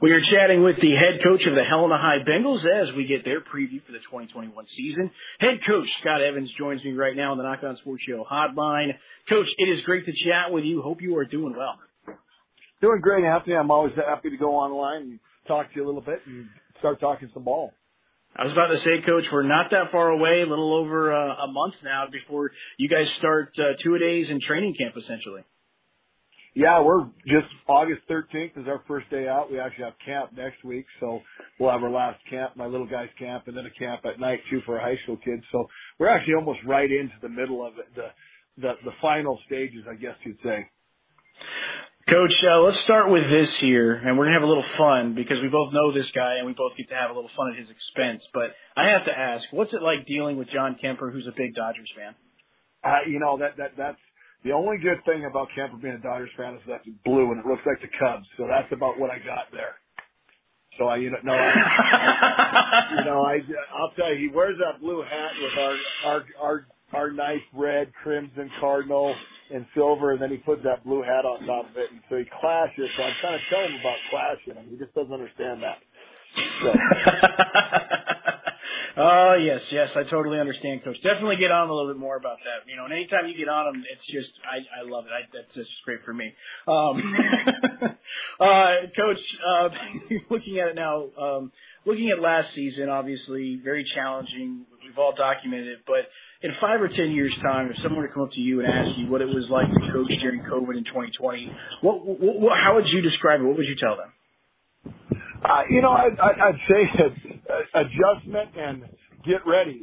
We are chatting with the head coach of the Helena High Bengals as we get their preview for the 2021 season. Head coach Scott Evans joins me right now on the Nach On Sports Show hotline. Coach, it is great to chat with you. Hope you are doing well. Doing great, Anthony. I'm always happy to go online and talk to you a little bit and start talking some ball. I was about to say, Coach, we're not that far away, a little over a month now before you guys start two-a-days in training camp, essentially. Yeah, we're just August 13th is our first day out. We actually have camp next week, so we'll have our last camp, my little guy's camp, and then a camp at night, too, for our high school kids. So we're actually almost right into the middle of it, the final stages, I guess you'd say. Coach, let's start with this here, and we're going to have a little fun because we both know this guy and we both get to have a little fun at his expense. But I have to ask, what's it like dealing with John Kemper, who's a big Dodgers fan? That's the only good thing about Kemper being a Dodgers fan is that it's blue and it looks like the Cubs. So that's about what I got there. So I'll tell you, he wears that blue hat with our nice red, crimson, cardinal, and silver, and then he puts that blue hat on top of it, and so he clashes. So I'm trying to tell him about clashing, and he just doesn't understand that. So. Oh, yes, I totally understand, Coach. Definitely get on a little bit more about that. You know, and anytime you get on him, it's just, I love it. That's just great for me. Coach, looking at it now, looking at last season, obviously, very challenging. We've all documented it, but in 5 or 10 years' time, if someone were to come up to you and ask you what it was like to coach during COVID in 2020, how would you describe it? What would you tell them? I'd say it's adjustment and get ready.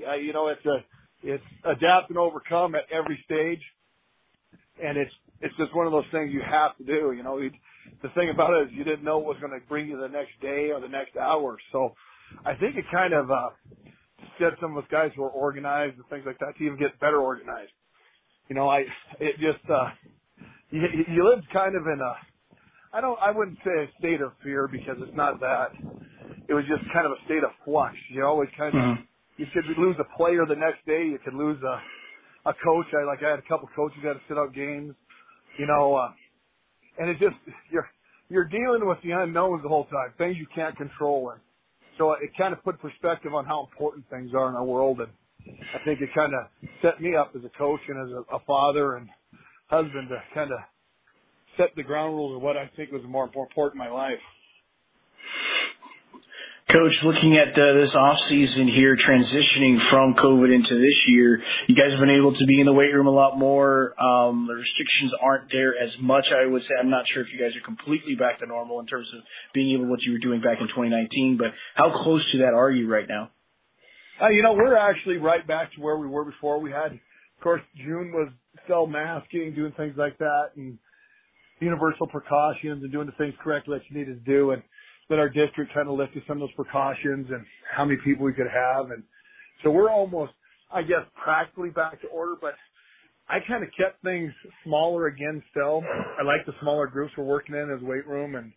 It's adapt and overcome at every stage, and it's just one of those things you have to do. You know, the thing about it is you didn't know what was going to bring you the next day or the next hour. So, I think it kind of said some of those guys who are organized and things like that to even get better organized. You know, you live kind of in I wouldn't say a state of fear because it's not that. It was just kind of a state of flux. You always kind of, you could lose a player the next day. You could lose a coach. I had a couple coaches that had to sit out games, and it's just, you're dealing with the unknowns the whole time, things you can't control. And so it kind of put perspective on how important things are in our world, and I think it kind of set me up as a coach and as a father and husband to kind of set the ground rules of what I think was more important in my life. Coach, looking at this offseason here, transitioning from COVID into this year, you guys have been able to be in the weight room a lot more. The restrictions aren't there as much, I would say. I'm not sure if you guys are completely back to normal in terms of being able to what you were doing back in 2019, but how close to that are you right now? We're actually right back to where we were before. We had, of course, June was cell masking, doing things like that, and universal precautions and doing the things correctly that you needed to do, and that our district kind of lifted some of those precautions and how many people we could have. And so we're almost, I guess, practically back to order, but I kind of kept things smaller again still. I like the smaller groups we're working in as weight room and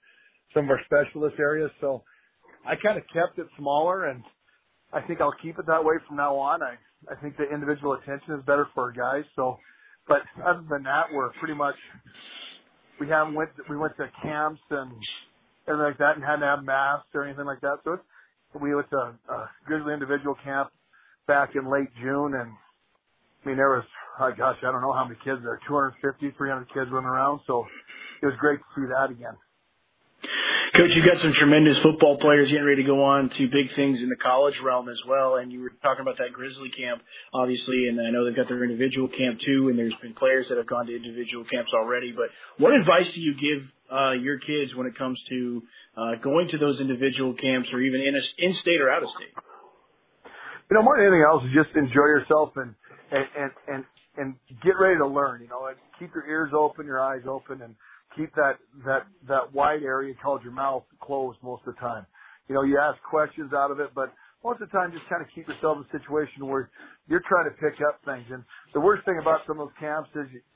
some of our specialist areas. So I kind of kept it smaller, and I think I'll keep it that way from now on. I think the individual attention is better for our guys. So, but other than that, we're pretty much, we went to camps and everything like that, and hadn't had masks or anything like that. So we went to a Grizzly individual camp back in late June, and I mean, there was, I don't know how many kids there, 250, 300 kids running around. So it was great to see that again. Coach, you've got some tremendous football players getting ready to go on to big things in the college realm as well, and you were talking about that Grizzly camp, obviously, and I know they've got their individual camp too, and there's been players that have gone to individual camps already, but what advice do you give your kids when it comes to going to those individual camps or even in-state or out-of-state? More than anything else, just enjoy yourself and get ready to learn, and keep your ears open, your eyes open, and keep that wide area called your mouth closed most of the time. You ask questions out of it, but most of the time just kind of keep yourself in a situation where you're trying to pick up things. And the worst thing about some of those camps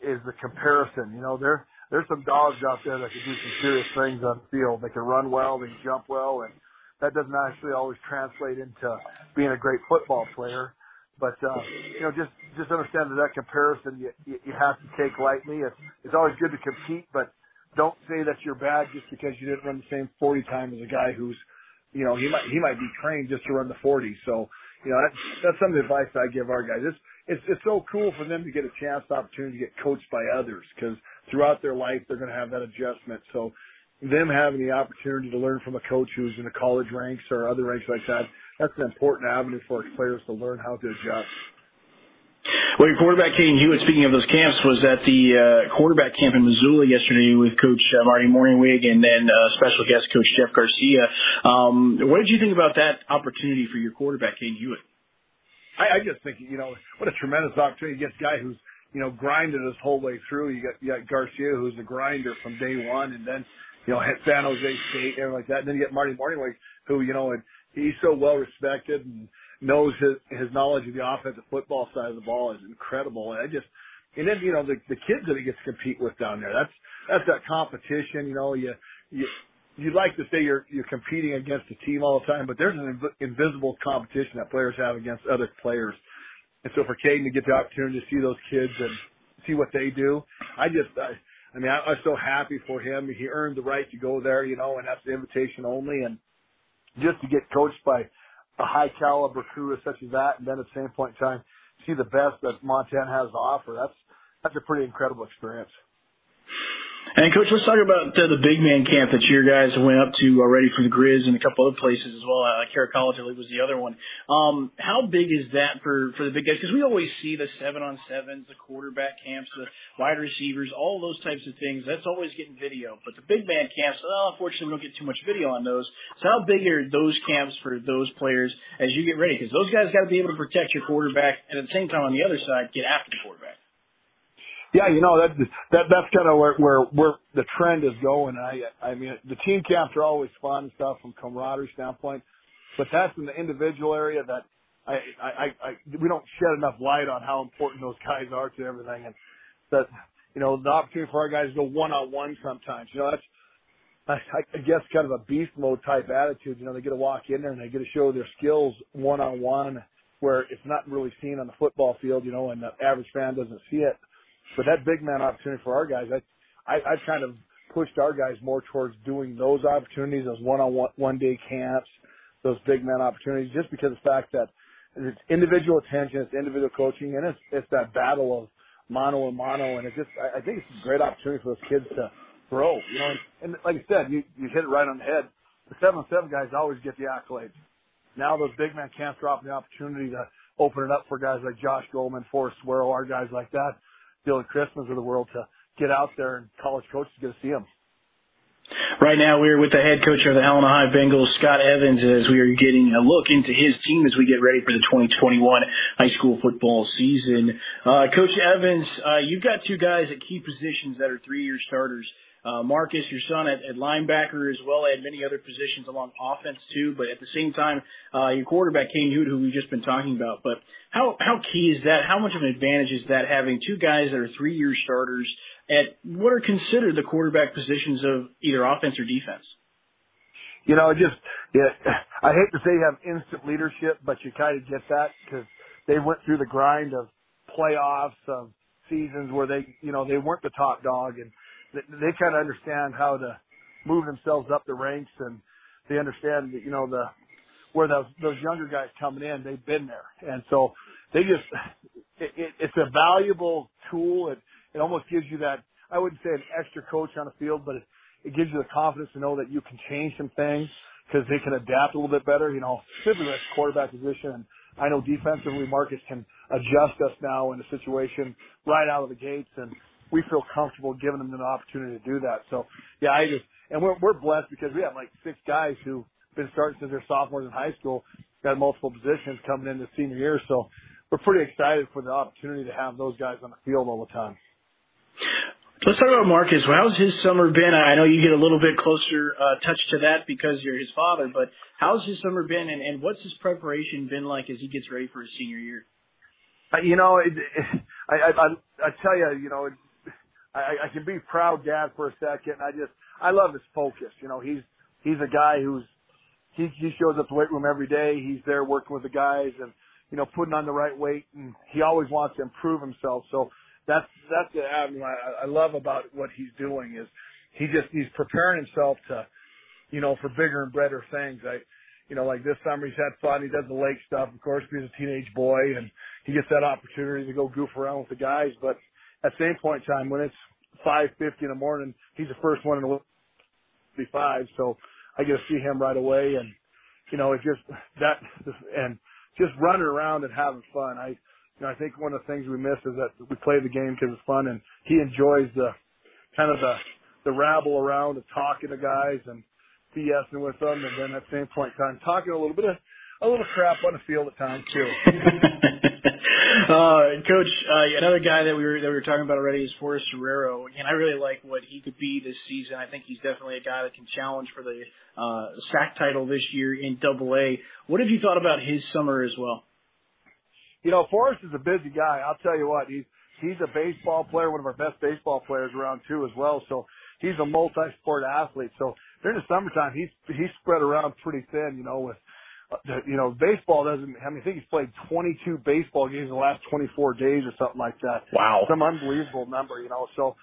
is the comparison. There's some dogs out there that can do some serious things on the field. They can run well, they can jump well, and that doesn't actually always translate into being a great football player. But, just understand that comparison you have to take lightly. It's always good to compete, but don't say that you're bad just because you didn't run the same 40 time as a guy who's, you know, he might be trained just to run the 40. So, you know, that's some of the advice I give our guys. It's so cool for them to get a chance, opportunity to get coached by others, because throughout their life they're going to have that adjustment. So them having the opportunity to learn from a coach who's in the college ranks or other ranks like that, that's an important avenue for players to learn how to adjust. Well, your quarterback, Kane Hewitt, speaking of those camps, was at the quarterback camp in Missoula yesterday with Coach Marty Mornhinweg and then special guest Coach Jeff Garcia. What did you think about that opportunity for your quarterback, Kane Hewitt? I just think, you know, what a tremendous opportunity. You get a guy who's, you know, grinded his whole way through. You got Garcia, who's a grinder from day one, and then, you know, at San Jose State and like that. And then you get Marty Mornhinweg, who, you know, he's so well respected and knows his knowledge of the offensive football side of the ball is incredible. And then, you know, the kids that he gets to compete with down there, that's that competition. You know, you'd like to say you're competing against the team all the time, but there's an invisible competition that players have against other players. And so for Caden to get the opportunity to see those kids and see what they do, I'm so happy for him. He earned the right to go there, you know, and that's the invitation only. And just to get coached by a high-caliber crew such as that, and then at the same point in time, see the best that Montana has to offer. That's a pretty incredible experience. And, Coach, let's talk about the big man camp that your guys went up to already for the Grizz and a couple other places as well. Carroll College, I believe, was the other one. How big is that for the big guys? Because we always see the 7-on-7s, the quarterback camps, the wide receivers, all those types of things. That's always getting video. But the big man camps, well, unfortunately, we don't get too much video on those. So how big are those camps for those players as you get ready? Because those guys got to be able to protect your quarterback and at the same time on the other side get after the quarterback. Yeah, you know, that's kind of where the trend is going. I mean, the team camps are always fun and stuff from camaraderie standpoint, but that's in the individual area that we don't shed enough light on how important those guys are to everything. And that, you know, the opportunity for our guys to go one-on-one sometimes, you know, that's, I guess, kind of a beast mode type attitude. You know, they get to walk in there and they get to show their skills one-on-one where it's not really seen on the football field, you know, and the average fan doesn't see it. But that big man opportunity for our guys, I've kind of pushed our guys more towards doing those opportunities, those one-on-one, one-day camps, those big man opportunities, just because of the fact that it's individual attention, it's individual coaching, and it's that battle of mano a mano, and I think it's a great opportunity for those kids to grow, you know. And like I said, you hit it right on the head. The 7-on-7 guys always get the accolades. Now those big man camps are offering the opportunity to open it up for guys like Josh Goldman, Forrest Swero, our guys like that, Dylan Christmas of the world, to get out there and college coaches get to see them. Right now we're with the head coach of the Helena High Bengals, Scott Evans, as we are getting a look into his team as we get ready for the 2021 high school football season. Coach Evans, you've got two guys at key positions that are three-year starters. Marcus, your son, at linebacker as well, at many other positions along offense too, but at the same time, your quarterback, Kane Hewitt, who we've just been talking about. But how key is that? How much of an advantage is that having two guys that are three-year starters at what are considered the quarterback positions of either offense or defense? You know, I hate to say you have instant leadership, but you kind of get that because they went through the grind of playoffs, of seasons where they weren't the top dog, and they kind of understand how to move themselves up the ranks, and they understand that, you know, where those younger guys coming in, they've been there. And so it's a valuable tool. It almost gives you that, I wouldn't say an extra coach on the field, but it gives you the confidence to know that you can change some things because they can adapt a little bit better. You know, typically that's quarterback position, and I know defensively Marcus can adjust us now in the situation right out of the gates, and we feel comfortable giving them an opportunity to do that. So, yeah, we're blessed because we have like six guys who've been starting since they're sophomores in high school, got multiple positions coming into senior year. So we're pretty excited for the opportunity to have those guys on the field all the time. Let's talk about Marcus. How's his summer been? I know you get a little bit closer touch to that because you're his father, but how's his summer been, and what's his preparation been like as he gets ready for his senior year? You know, I tell you, you know, I can be proud dad for a second. I love his focus. You know, he's a guy who's, he shows up to the weight room every day. He's there working with the guys and, you know, putting on the right weight, and he always wants to improve himself. So that's the avenue I love about what he's doing is he's preparing himself to, you know, for bigger and better things. Like this summer he's had fun. He does the lake stuff, of course, because he's a teenage boy and he gets that opportunity to go goof around with the guys. But at the same point in time, when it's 5:50 in the morning, he's the first one in the 55. So I get to see him right away. And, you know, it's just that, and just running around and having fun. I think one of the things we miss is that we play the game because it's fun, and he enjoys the rabble around and talking to guys and BSing with them, and then at the same point in time talking a little crap on the field at times too. Coach, another guy that we were talking about already is Forrest Guerrero, and I really like what he could be this season. I think he's definitely a guy that can challenge for the SAC title this year in AA. What have you thought about his summer as well? You know, Forrest is a busy guy. I'll tell you what, he's a baseball player, one of our best baseball players around too as well. So he's a multi-sport athlete. So during the summertime, he's spread around pretty thin, you know, with, you know, baseball doesn't, I mean, I think he's played 22 baseball games in the last 24 days or something like that. Wow. Some unbelievable number, you know. So,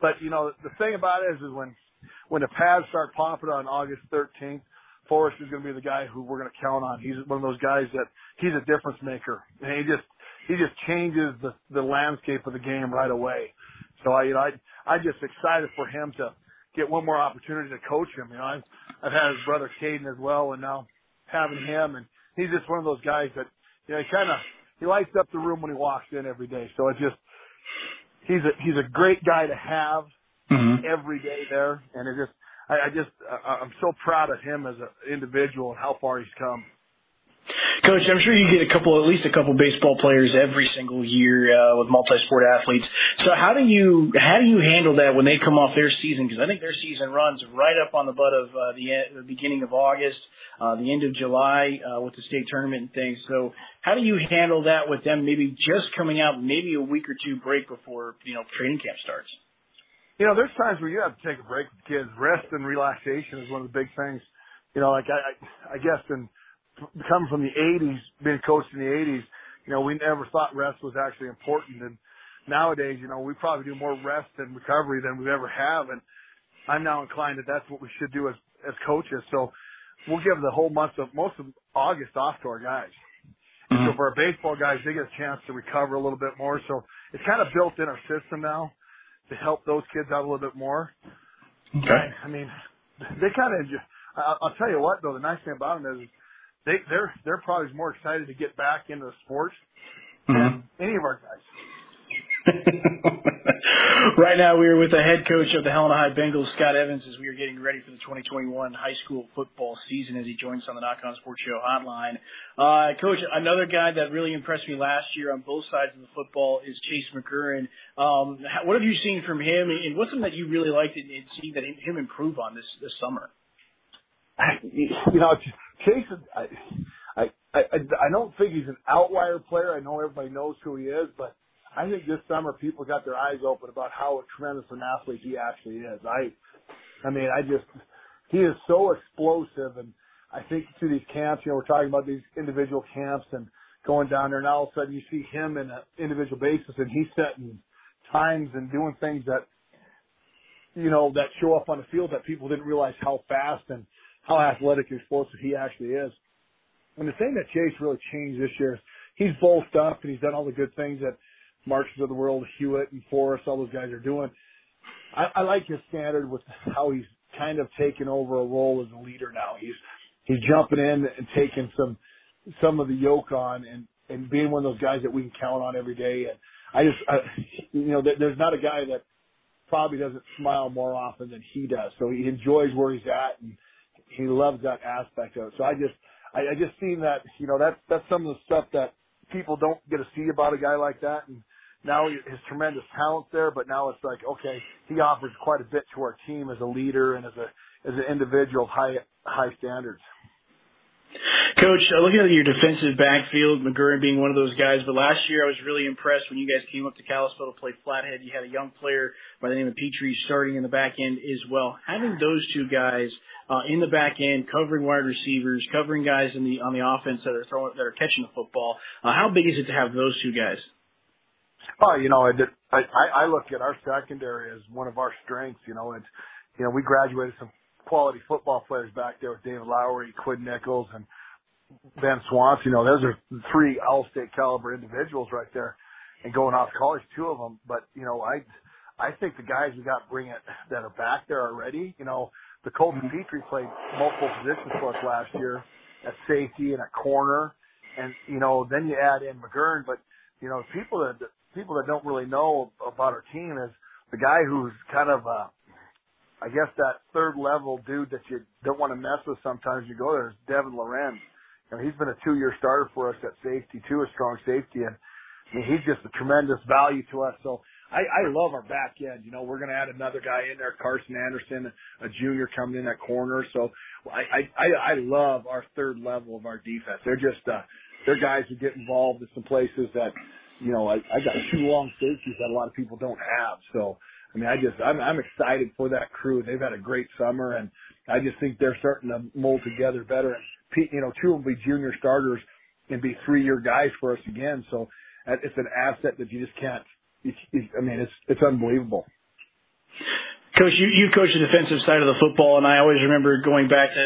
but, you know, the thing about it is when the pads start popping on August 13th, Forrest is going to be the guy who we're going to count on. He's one of those guys that he's a difference maker, and he just changes the landscape of the game right away. So I'm just excited for him to get one more opportunity to coach him. You know, I've had his brother Caden as well, and now having him, and he's just one of those guys that, you know, he lights up the room when he walks in every day. So it's just he's a great guy to have every day there, and it just. I'm so proud of him as an individual and how far he's come. Coach, I'm sure you get at least a couple baseball players every single year with multi-sport athletes. So how do you handle that when they come off their season? Because I think their season runs right up on the butt of the beginning of August, the end of July with the state tournament and things. So how do you handle that with them maybe just coming out, maybe a week or two break before, you know, training camp starts? You know, there's times where you have to take a break with kids. Rest and relaxation is one of the big things. You know, like I guess in coming from the 80s, being coached in the 80s, you know, we never thought rest was actually important. And nowadays, you know, we probably do more rest and recovery than we ever have. And I'm now inclined that that's what we should do as coaches. So we'll give the whole month of most of August off to our guys. And so for our baseball guys, they get a chance to recover a little bit more. So it's kind of built in our system now to help those kids out a little bit more. Okay. I mean, they kind of – I'll tell you what, though, the nice thing about them is they're probably more excited to get back into the sport than any of our guys. Right now we are with the head coach of the Helena High Bengals, Scott Evans, as we are getting ready for the 2021 high school football season as he joins on the Nach On Sports Show hotline. Coach, another guy that really impressed me last year on both sides of the football is Chase McGurin. What have you seen from him, and what's something that you really liked and seen that him improve on this summer? You know, Chase, I don't think he's an outlier player. I know everybody knows who he is, but I think this summer people got their eyes open about how tremendous an athlete he actually is. I mean, he is so explosive, and I think through these camps, you know, we're talking about these individual camps and going down there, and all of a sudden you see him in an individual basis, and he's setting times and doing things that, you know, that show up on the field that people didn't realize how fast and how athletic and explosive he actually is. And the thing that Chase really changed this year is he's bulked up, and he's done all the good things that Marcus of the world, Hewitt and Forrest, all those guys are doing. I like his standard with how he's kind of taken over a role as a leader now. He's jumping in and taking some of the yoke on and being one of those guys that we can count on every day. And there's not a guy that probably doesn't smile more often than he does. So he enjoys where he's at, and he loves that aspect of it. So I just seen that, you know, that's some of the stuff that people don't get to see about a guy like that. And now his tremendous talent there, but now it's like, okay, he offers quite a bit to our team as a leader and as an individual of high standards. Coach, looking at your defensive backfield, McGurin being one of those guys, but last year I was really impressed when you guys came up to Kalispell to play Flathead. You had a young player by the name of Petrie starting in the back end as well. Having those two guys in the back end, covering wide receivers, covering guys on the offense that are catching the football, how big is it to have those two guys? Oh, you know, I look at our secondary as one of our strengths. You know, it's you know, we graduated some quality football players back there with David Lowery, Quinn Nichols, and Ben Swanson. You know, those are three all-state caliber individuals right there, and going off college, two of them. But, you know, I think the guys we got that are back there already, you know, the Colton Petrie played multiple positions for us last year at safety and at corner. And, you know, then you add in McGurin. But, you know, people that don't really know about our team is the guy who's kind of, I guess, that third level dude that you don't want to mess with sometimes. You go there is Devin Lorenz. You know, he's been a 2-year starter for us at safety, too, a strong safety. And I mean, he's just a tremendous value to us. So I love our back end. You know, we're going to add another guy in there, Carson Anderson, a junior coming in at corner. So I love our third level of our defense. They're just they're guys who get involved in some places that, you know, I got two long safeties that a lot of people don't have. So I mean, I'm excited for that crew. They've had a great summer, and I just think they're starting to mold together better. And, you know, two will be junior starters and be 3-year guys for us again. So it's an asset that you just can't. I mean, it's unbelievable. Coach, you coach the defensive side of the football, and I always remember going back to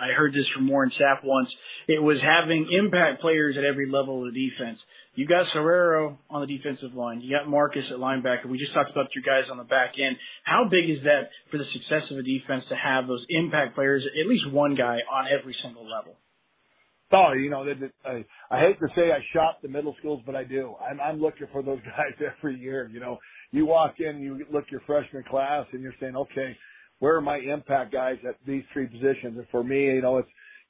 I heard this from Warren Sapp once. It was having impact players at every level of the defense. You got Guerrero on the defensive line. You got Marcus at linebacker. We just talked about your guys on the back end. How big is that for the success of a defense to have those impact players, at least one guy on every single level? Oh, you know, I hate to say I shop the middle schools, but I do. I'm looking for those guys every year. You know, you walk in, you look your freshman class, and you're saying, okay, where are my impact guys at these three positions? And for me, you know,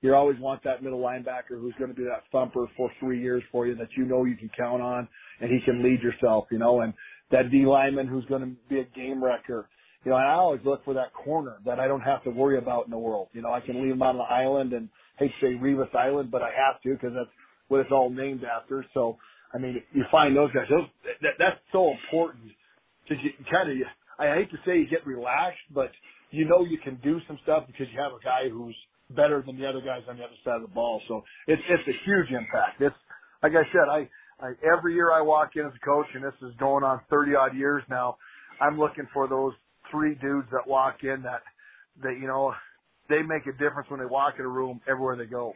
you always want that middle linebacker who's going to be that thumper for 3 years for you that you know you can count on, and he can lead yourself, you know, and that D lineman who's going to be a game wrecker. You know, and I always look for that corner that I don't have to worry about in the world. You know, I can leave him on the island and – hate to say Revis Island, but I have to because that's what it's all named after. So, I mean, you find those guys. That's so important because you kind of, I hate to say you get relaxed, but you know you can do some stuff because you have a guy who's better than the other guys on the other side of the ball. So it's a huge impact. It's like I said, I every year I walk in as a coach, and this is going on 30-odd years now, I'm looking for those three dudes that walk in that you know, they make a difference when they walk in a room everywhere they go.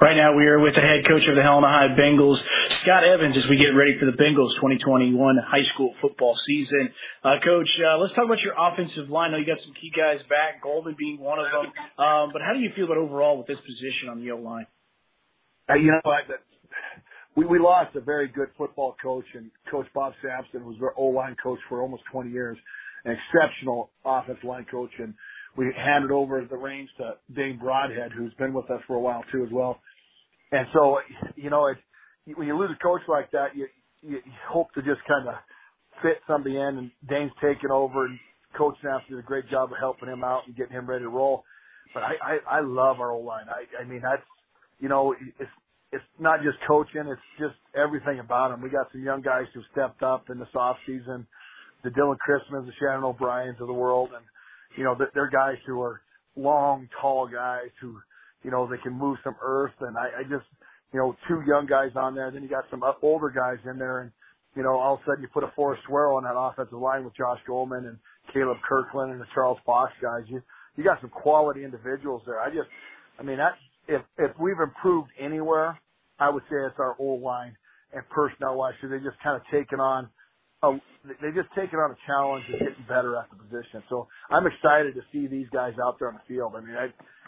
Right now we are with the head coach of the Helena High Bengals, Scott Evans, as we get ready for the Bengals 2021 high school football season. Coach, let's talk about your offensive line. I know you got some key guys back, Goldman being one of them. But how do you feel about overall with this position on the O-line? You know, we lost a very good football coach, and Coach Bob Sampson was our O-line coach for almost 20 years, an exceptional offensive line coach, and we handed over the reins to Dave Broadhead, who's been with us for a while too, as well. And so, you know, when you lose a coach like that, you hope to just kind of fit somebody in. And Dane's taken over, and Coach Sampson did a great job of helping him out and getting him ready to roll. But I love our O-line. I mean, that's, you know, it's not just coaching; it's just everything about him. We got some young guys who stepped up in this off season, the Dylan Christmas, the Shannon O'Briens of the world, and you know, they're guys who are long, tall guys who, you know, they can move some earth. And I just, you know, two young guys on there. Then you got some older guys in there. And, you know, all of a sudden you put a Forrest Swero on that offensive line with Josh Goldman and Caleb Kirkland and the Charles Fox guys. You got some quality individuals there. If we've improved anywhere, I would say it's our old line and personnel-wise. So they just kind of taking on a challenge and getting better at the position. So I'm excited to see these guys out there on the field. I mean,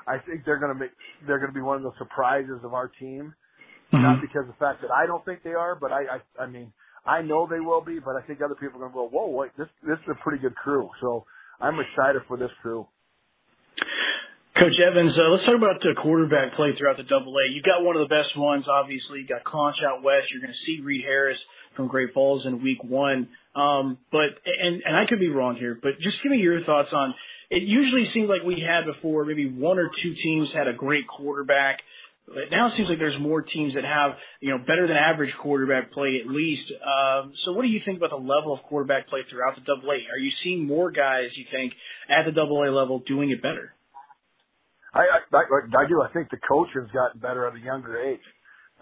I think they're going to be one of the surprises of our team, not because of the fact that I don't think they are, but I mean, I know they will be, but I think other people are going to go, whoa, wait, this is a pretty good crew. So I'm excited for this crew. Coach Evans, let's talk about the quarterback play throughout the AA. You got one of the best ones, obviously. You got Conch out west. You're going to see Reed Harris from Great Falls in week 1. But I could be wrong here, but just give me your thoughts on it. Usually seemed like we had before, maybe one or two teams had a great quarterback. But now it seems like there's more teams that have, you know, better than average quarterback play at least. So what do you think about the level of quarterback play throughout the AA? Are you seeing more guys, you think, at the AA level doing it better? I do. I think the coaching's gotten better at a younger age.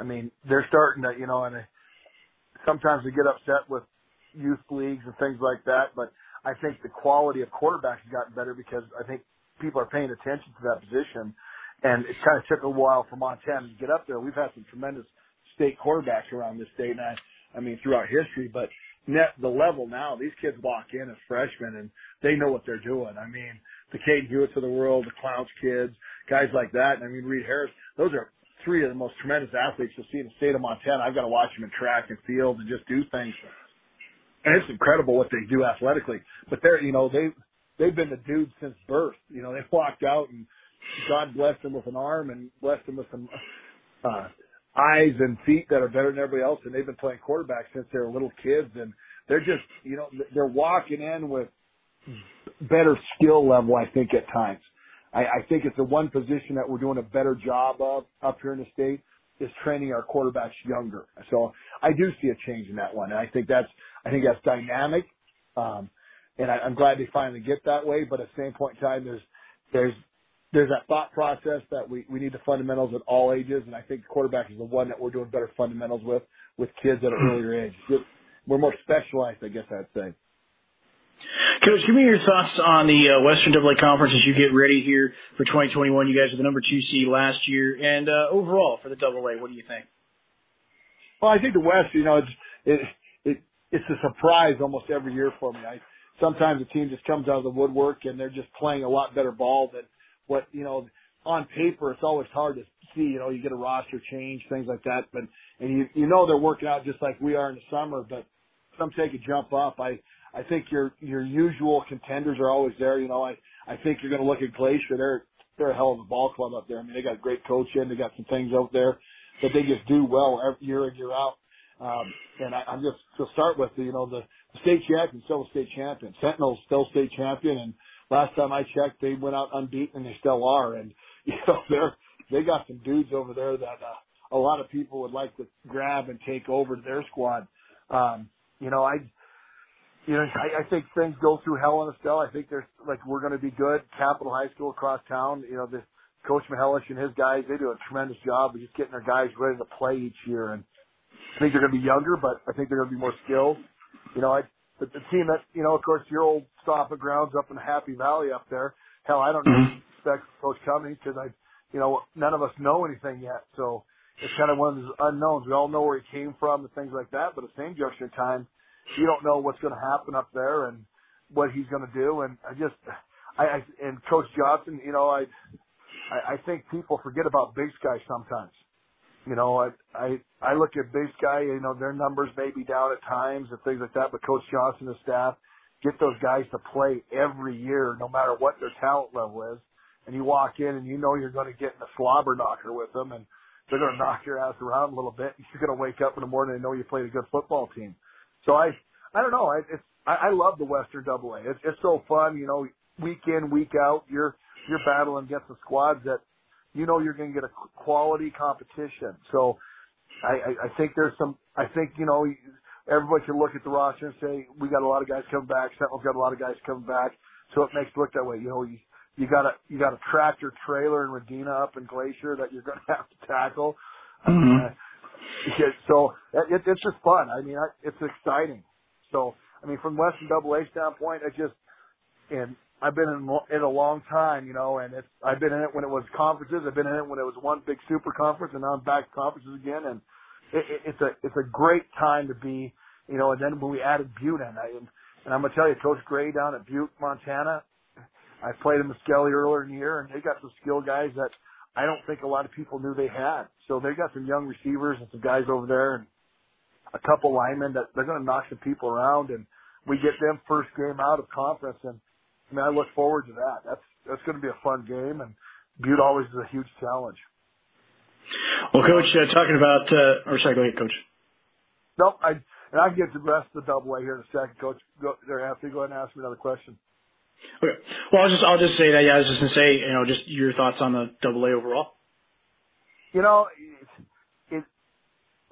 I mean, they're starting to, you know, and sometimes we get upset with youth leagues and things like that, but I think the quality of quarterbacks has gotten better because I think people are paying attention to that position. And it kind of took a while for Montana to get up there. We've had some tremendous state quarterbacks around this state, and I mean, throughout history. But the level now, these kids walk in as freshmen, and they know what they're doing. I mean, the Kane Hewitts of the world, the Clowns kids, guys like that. And I mean, Reed Harris, those are three of the most tremendous athletes you'll see in the state of Montana. I've got to watch them in track and field and just do things. And it's incredible what they do athletically. But they're, you know, they've been the dudes since birth. You know, they've walked out and God blessed them with an arm and blessed them with some eyes and feet that are better than everybody else. And they've been playing quarterback since they were little kids. And they're just, you know, they're walking in with better skill level, I think, at times. I think it's the one position that we're doing a better job of up here in the state is training our quarterbacks younger. So I do see a change in that one. And I think that's dynamic. And I'm glad they finally get that way. But at the same point in time, there's that thought process that we need the fundamentals at all ages, and I think the quarterback is the one that we're doing better fundamentals with kids at an earlier age. We're more specialized, I guess I'd say. Coach, give me your thoughts on the Western AA Conference as you get ready here for 2021. You guys are the number 2 seed last year, and overall for the AA, what do you think? Well, I think the West, you know, it's a surprise almost every year for me. Sometimes a team just comes out of the woodwork, and they're just playing a lot better ball than what, you know, on paper, it's always hard to see. You know, you get a roster change, things like that. But, and you know they're working out just like we are in the summer, but some take a jump up. I think your usual contenders are always there. You know, I think you're going to look at Glacier. They're a hell of a ball club up there. I mean, they got a great coach in. They got some things out there that they just do well every year in, year out. And I'm just to start with, you know, the state champion, still state champion. Sentinel's still state champion, and last time I checked, they went out unbeaten, and they still are. And, you know, they got some dudes over there that a lot of people would like to grab and take over to their squad. I think things go through hell in a spell. I think there's, like, we're going to be good. Capital High School across town, you know, Coach Mihelish and his guys, they do a tremendous job of just getting their guys ready to play each year. And I think they're going to be younger, but I think they're going to be more skilled. You know, but the team that, you know, of course, your old stomping grounds up in Happy Valley up there. Hell, I don't know expect Coach Cummings because none of us know anything yet. So it's kind of one of those unknowns. We all know where he came from and things like that. But at the same juncture in time, you don't know what's going to happen up there and what he's going to do. And and Coach Johnson, you know, I think people forget about Big Sky sometimes. You know, I look at Big Sky, you know, their numbers may be down at times and things like that, but Coach Johnson and staff get those guys to play every year, no matter what their talent level is. And you walk in and you know you're going to get in a slobber knocker with them, and they're going to knock your ass around a little bit. And you're going to wake up in the morning and know you played a good football team. So I don't know. I love the Western AA. It's so fun, you know, week in, week out, you're battling against the squads that, you know, you're going to get a quality competition. So I think you know, everybody can look at the roster and say, we got a lot of guys coming back. Sentinel's got a lot of guys coming back. So it makes it look that way. You know, you got a tractor trailer in Regina up in Glacier that you're going to have to tackle. Mm-hmm. So it's just fun. I mean, it's exciting. So, I mean, from Western AA standpoint, I've been in it a long time, you know, and I've been in it when it was conferences. I've been in it when it was one big super conference, and now I'm back to conferences again. And it's a great time to be, you know. And then when we added Butte in, and I'm gonna tell you, Coach Gray down at Butte, Montana, I played in Muskelly earlier in the year, and they got some skill guys that I don't think a lot of people knew they had. So they got some young receivers and some guys over there, and a couple linemen that they're gonna knock some people around. And we get them first game out of conference, and I mean, I look forward to that. That's going to be a fun game, and Butte always is a huge challenge. Well, Coach, go ahead, Coach. No, I can get the rest of the AA here in a second, Coach. Go ahead and ask me another question. Okay. Well, I'll just say that. Yeah, I was just going to say, you know, just your thoughts on the AA overall. You know,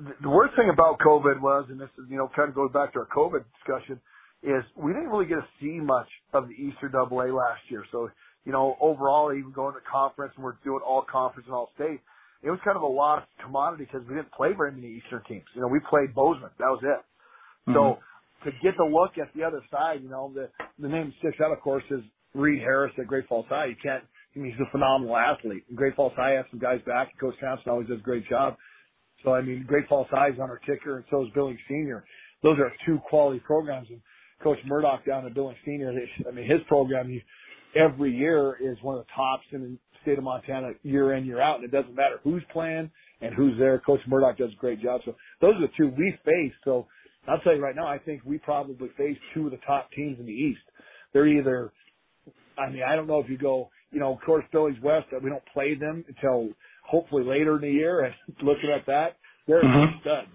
the worst thing about COVID was, and this is, you know, kind of goes back to our COVID discussion, is we didn't really get to see much of the Eastern AA last year. So, you know, overall, even going to conference, and we're doing all conference and all state, it was kind of a lost commodity because we didn't play very many Eastern teams. You know, we played Bozeman. That was it. Mm-hmm. So to get a look at the other side. You know, the name that sticks out, of course, is Reed Harris at Great Falls High. You can't, I mean, he's a phenomenal athlete. And Great Falls High has some guys back. Coach Sampson always does a great job. So, I mean, Great Falls High is on our ticker, and so is Billings Senior. Those are two quality programs. And Coach Murdoch down at Billings Senior, I mean, his program every year is one of the tops in the state of Montana year in, year out. And it doesn't matter who's playing and who's there. Coach Murdoch does a great job. So those are the two we face. So I'll tell you right now, I think we probably face two of the top teams in the East. They're either, I mean, I don't know if you go, you know, of course, Billings West, we don't play them until hopefully later in the year. And looking at that, they're a stud.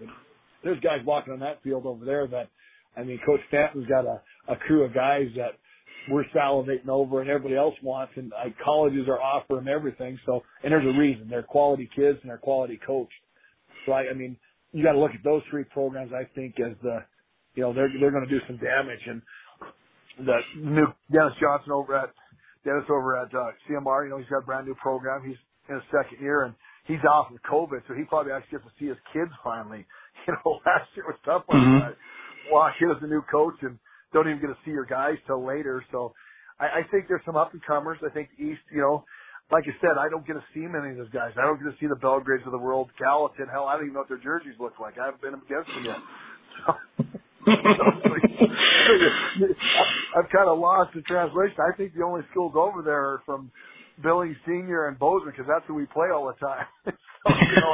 There's guys walking on that field over there that, I mean, Coach Stanton's got a crew of guys that we're salivating over and everybody else wants, and colleges are offering everything. So, and there's a reason. They're quality kids and they're quality coached. So, I mean, you got to look at those three programs, I think, as the, you know, they're going to do some damage. And the new Dennis Johnson over at CMR, you know, he's got a brand new program. He's in his second year and he's off with COVID, so he probably actually gets to see his kids finally. You know, last year was tough on that. Well, here's the new coach and don't even get to see your guys till later. So I think there's some up and comers. I think East, you know, like I said, I don't get to see many of those guys. I don't get to see the Belgrades of the world, Gallatin. Hell, I don't even know what their jerseys look like. I haven't been against them yet. So I've kind of lost the translation. I think the only schools over there are from Billings Senior and Bozeman, because that's who we play all the time. So, you know,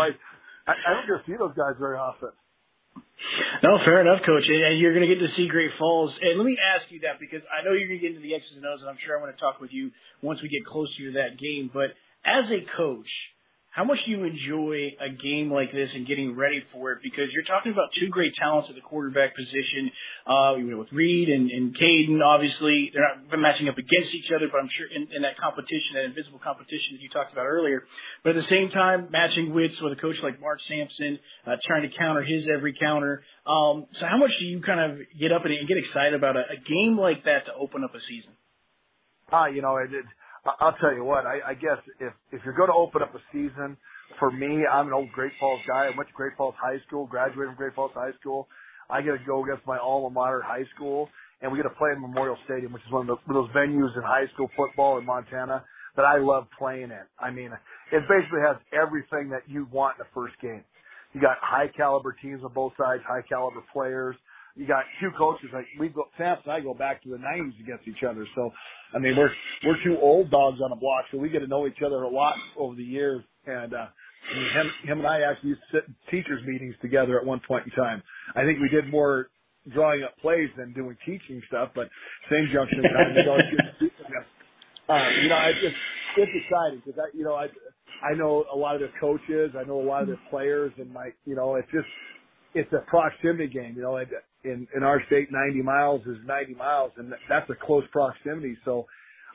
I don't get to see those guys very often. No, fair enough, Coach. And you're going to get to see Great Falls. And let me ask you that, because I know you're going to get into the X's and O's, and I'm sure I want to talk with you once we get closer to that game. But as a coach, how much do you enjoy a game like this and getting ready for it? Because you're talking about two great talents at the quarterback position, you know, with Reed and Caden. Obviously, they're not matching up against each other, but I'm sure in that competition, that invisible competition that you talked about earlier. But at the same time, matching wits with a coach like Mark Sampson, trying to counter his every counter. So how much do you kind of get up and get excited about a game like that to open up a season? You know, I'll tell you what, I guess if you're going to open up a season, for me, I'm an old Great Falls guy. I went to Great Falls High School, graduated from Great Falls High School. I get to go against my alma mater high school, and we get to play in Memorial Stadium, which is one of those venues in high school football in Montana that I love playing in. I mean, it basically has everything that you want in the first game. You got high-caliber teams on both sides, high-caliber players. You got two coaches. Like Sampson and I go back to the 90s against each other. So, I mean, we're two old dogs on the block, so we get to know each other a lot over the years. And I mean, him and I actually used to sit in teachers' meetings together at one point in time. I think we did more drawing up plays than doing teaching stuff, but same junction in time. You know, it's exciting because I know a lot of their coaches, I know a lot of their players, and it's a proximity game. You know, in our state, 90 miles is 90 miles, and that's a close proximity. So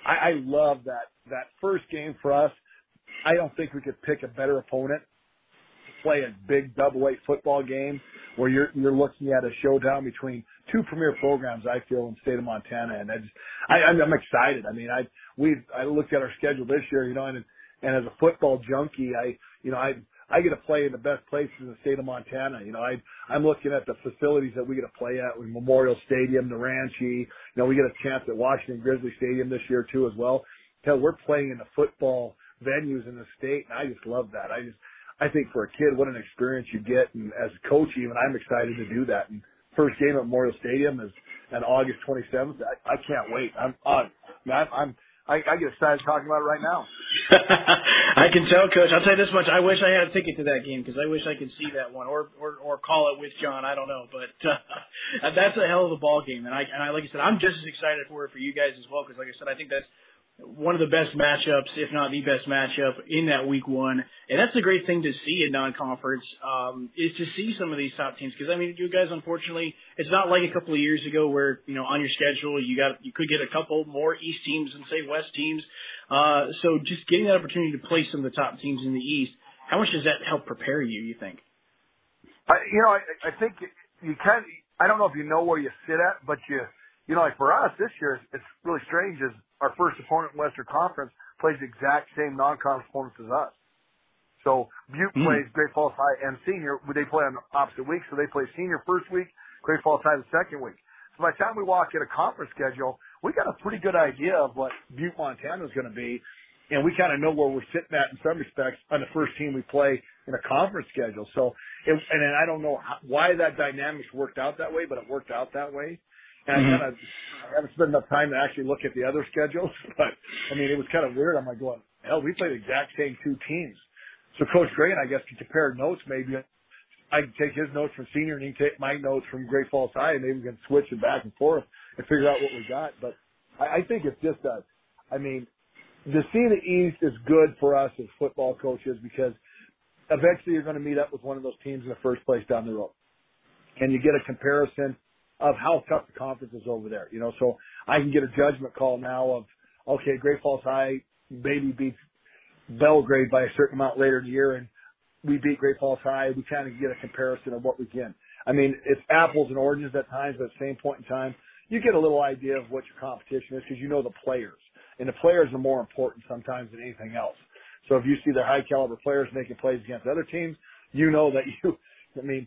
I love that first game for us. I don't think we could pick a better opponent to play a big double-A football game where you're looking at a showdown between two premier programs, I feel, in the state of Montana. And I'm excited. I mean, I looked at our schedule this year, you know, and as a football junkie, I get to play in the best places in the state of Montana. You know, I'm looking at the facilities that we get to play at with Memorial Stadium, the Ranchi. You know, we get a chance at Washington Grizzly Stadium this year too as well. Hell, we're playing in the football venues in the state, and I just love that. I think for a kid, what an experience you get, and as a coach even, I'm excited to do that. And first game at Memorial Stadium is on August 27th. I can't wait. I get excited talking about it right now. I can tell, Coach. I'll tell you this much. I wish I had a ticket to that game because I wish I could see that one or call it with John. I don't know. But that's a hell of a ball game. And I, like I said, I'm just as excited for it for you guys as well because, like I said, I think that's one of the best matchups, if not the best matchup, in that week one. And that's the great thing to see in non-conference is to see some of these top teams. Because, I mean, you guys, unfortunately, it's not like a couple of years ago where, you know, on your schedule you could get a couple more East teams than, say, West teams. So just getting that opportunity to play some of the top teams in the East, how much does that help prepare you think? I think you kind of – I don't know if you know where you sit at, but you know, like for us this year, it's really strange is our first opponent in Western Conference plays the exact same non-conference opponents as us. So Butte plays Great Falls High and Senior. They play on opposite weeks, so they play Senior first week, Great Falls High the second week. So by the time we walk in a conference schedule, we got a pretty good idea of what Butte, Montana is going to be, and we kind of know where we're sitting at in some respects on the first team we play in a conference schedule. So, and I don't know why that dynamics worked out that way, but it worked out that way. And I haven't spent enough time to actually look at the other schedules, but I mean, it was kind of weird. I'm like going, hell, we play the exact same two teams. So Coach Gray and I guess could compare notes maybe. I can take his notes from senior and he can take my notes from Great Falls High, and maybe we can switch it back and forth and figure out what we got. But I think it's just that, I mean, the C of the East is good for us as football coaches because eventually you're going to meet up with one of those teams in the first place down the road. And you get a comparison of how tough the conference is over there, you know. So I can get a judgment call now of, okay, Great Falls High maybe beats Belgrade by a certain amount later in the year, and we beat Great Falls High. We kind of get a comparison of what we can. I mean, it's apples and oranges at times, but at the same point in time, you get a little idea of what your competition is because you know the players. And the players are more important sometimes than anything else. So if you see the high-caliber players making plays against other teams, you know that you – I mean,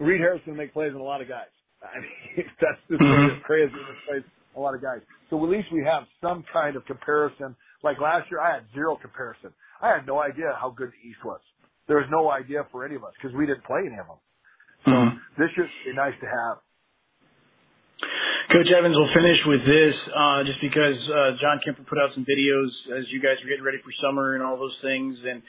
Reed Harris can make plays on a lot of guys. I mean, that's just crazy. He plays a lot of guys. So at least we have some kind of comparison. Like last year, I had zero comparison. I had no idea how good the East was. There was no idea for any of us because we didn't play any of them. So this should be nice to have. Coach Evans, we'll finish with this just because John Kemper put out some videos as you guys were getting ready for summer and all those things. And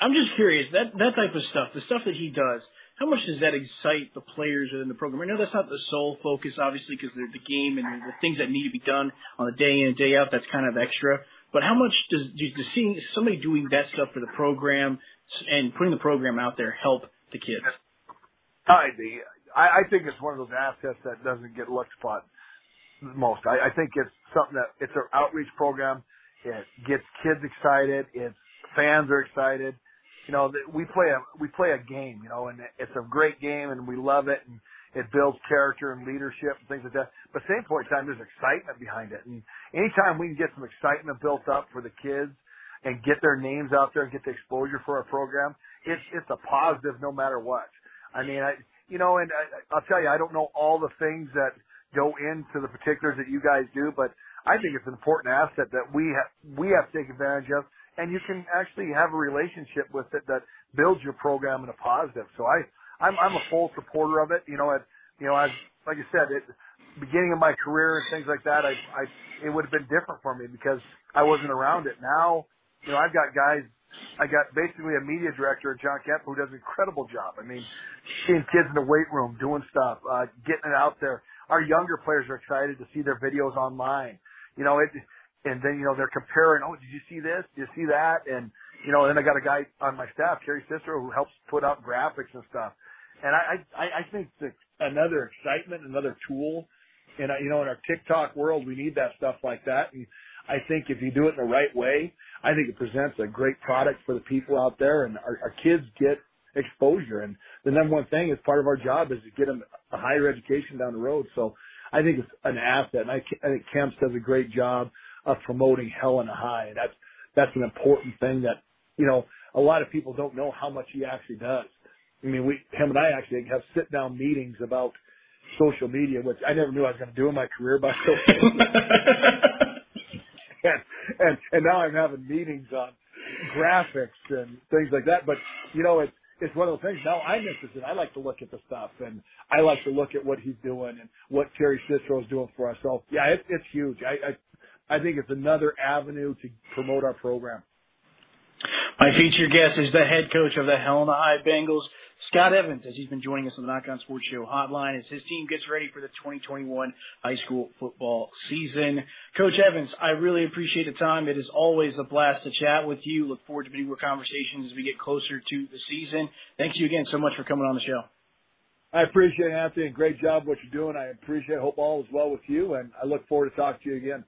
I'm just curious, that type of stuff, the stuff that he does, how much does that excite the players within the program? I know that's not the sole focus, obviously, because the game and the things that need to be done on a day in and day out, that's kind of extra. But how much does seeing somebody doing that stuff for the program and putting the program out there help the kids? I think it's one of those assets that doesn't get looked upon most. I think it's something that it's an outreach program. It gets kids excited. It's fans are excited. You know, we play a game, you know, and it's a great game and we love it and it builds character and leadership and things like that. But at the same point in time, there's excitement behind it. And anytime we can get some excitement built up for the kids and get their names out there and get the exposure for our program, it's a positive no matter what. I mean, I'll tell you, I don't know all the things that go into the particulars that you guys do, but I think it's an important asset that we have to take advantage of. And you can actually have a relationship with it that builds your program in a positive. So I'm a full supporter of it. Like I said, at the beginning of my career and things like that, it would have been different for me because I wasn't around it. Now, you know, I got basically a media director at John Kemper who does an incredible job. I mean, seeing kids in the weight room doing stuff, getting it out there. Our younger players are excited to see their videos online. You know, and then, you know, they're comparing, oh, did you see this? Did you see that? And, you know, then I got a guy on my staff, Terry Cicero, who helps put out graphics and stuff. And I think it's another excitement, another tool. And, you know, in our TikTok world, we need that stuff like that. And I think if you do it in the right way, I think it presents a great product for the people out there. And our kids get exposure. And the number one thing is part of our job is to get them a higher education down the road. So I think it's an asset. And I think Kemp does a great job of promoting Helena High. And that's an important thing that, you know, a lot of people don't know how much he actually does. I mean, him and I actually have sit-down meetings about social media, which I never knew I was going to do in my career by social media. and now I'm having meetings on graphics and things like that. But, you know, it's one of those things. Now I'm interested. I like to look at the stuff, and I like to look at what he's doing and what Terry Cicero is doing for us. So, yeah, it's huge. I think it's another avenue to promote our program. My featured guest is the head coach of the Helena High Bengals, Scott Evans, as he's been joining us on the Nach On Sports Show hotline as his team gets ready for the 2021 high school football season. Coach Evans, I really appreciate the time. It is always a blast to chat with you. Look forward to many more conversations as we get closer to the season. Thank you again so much for coming on the show. I appreciate it, Anthony, and great job what you're doing. I appreciate it. Hope all is well with you, and I look forward to talking to you again.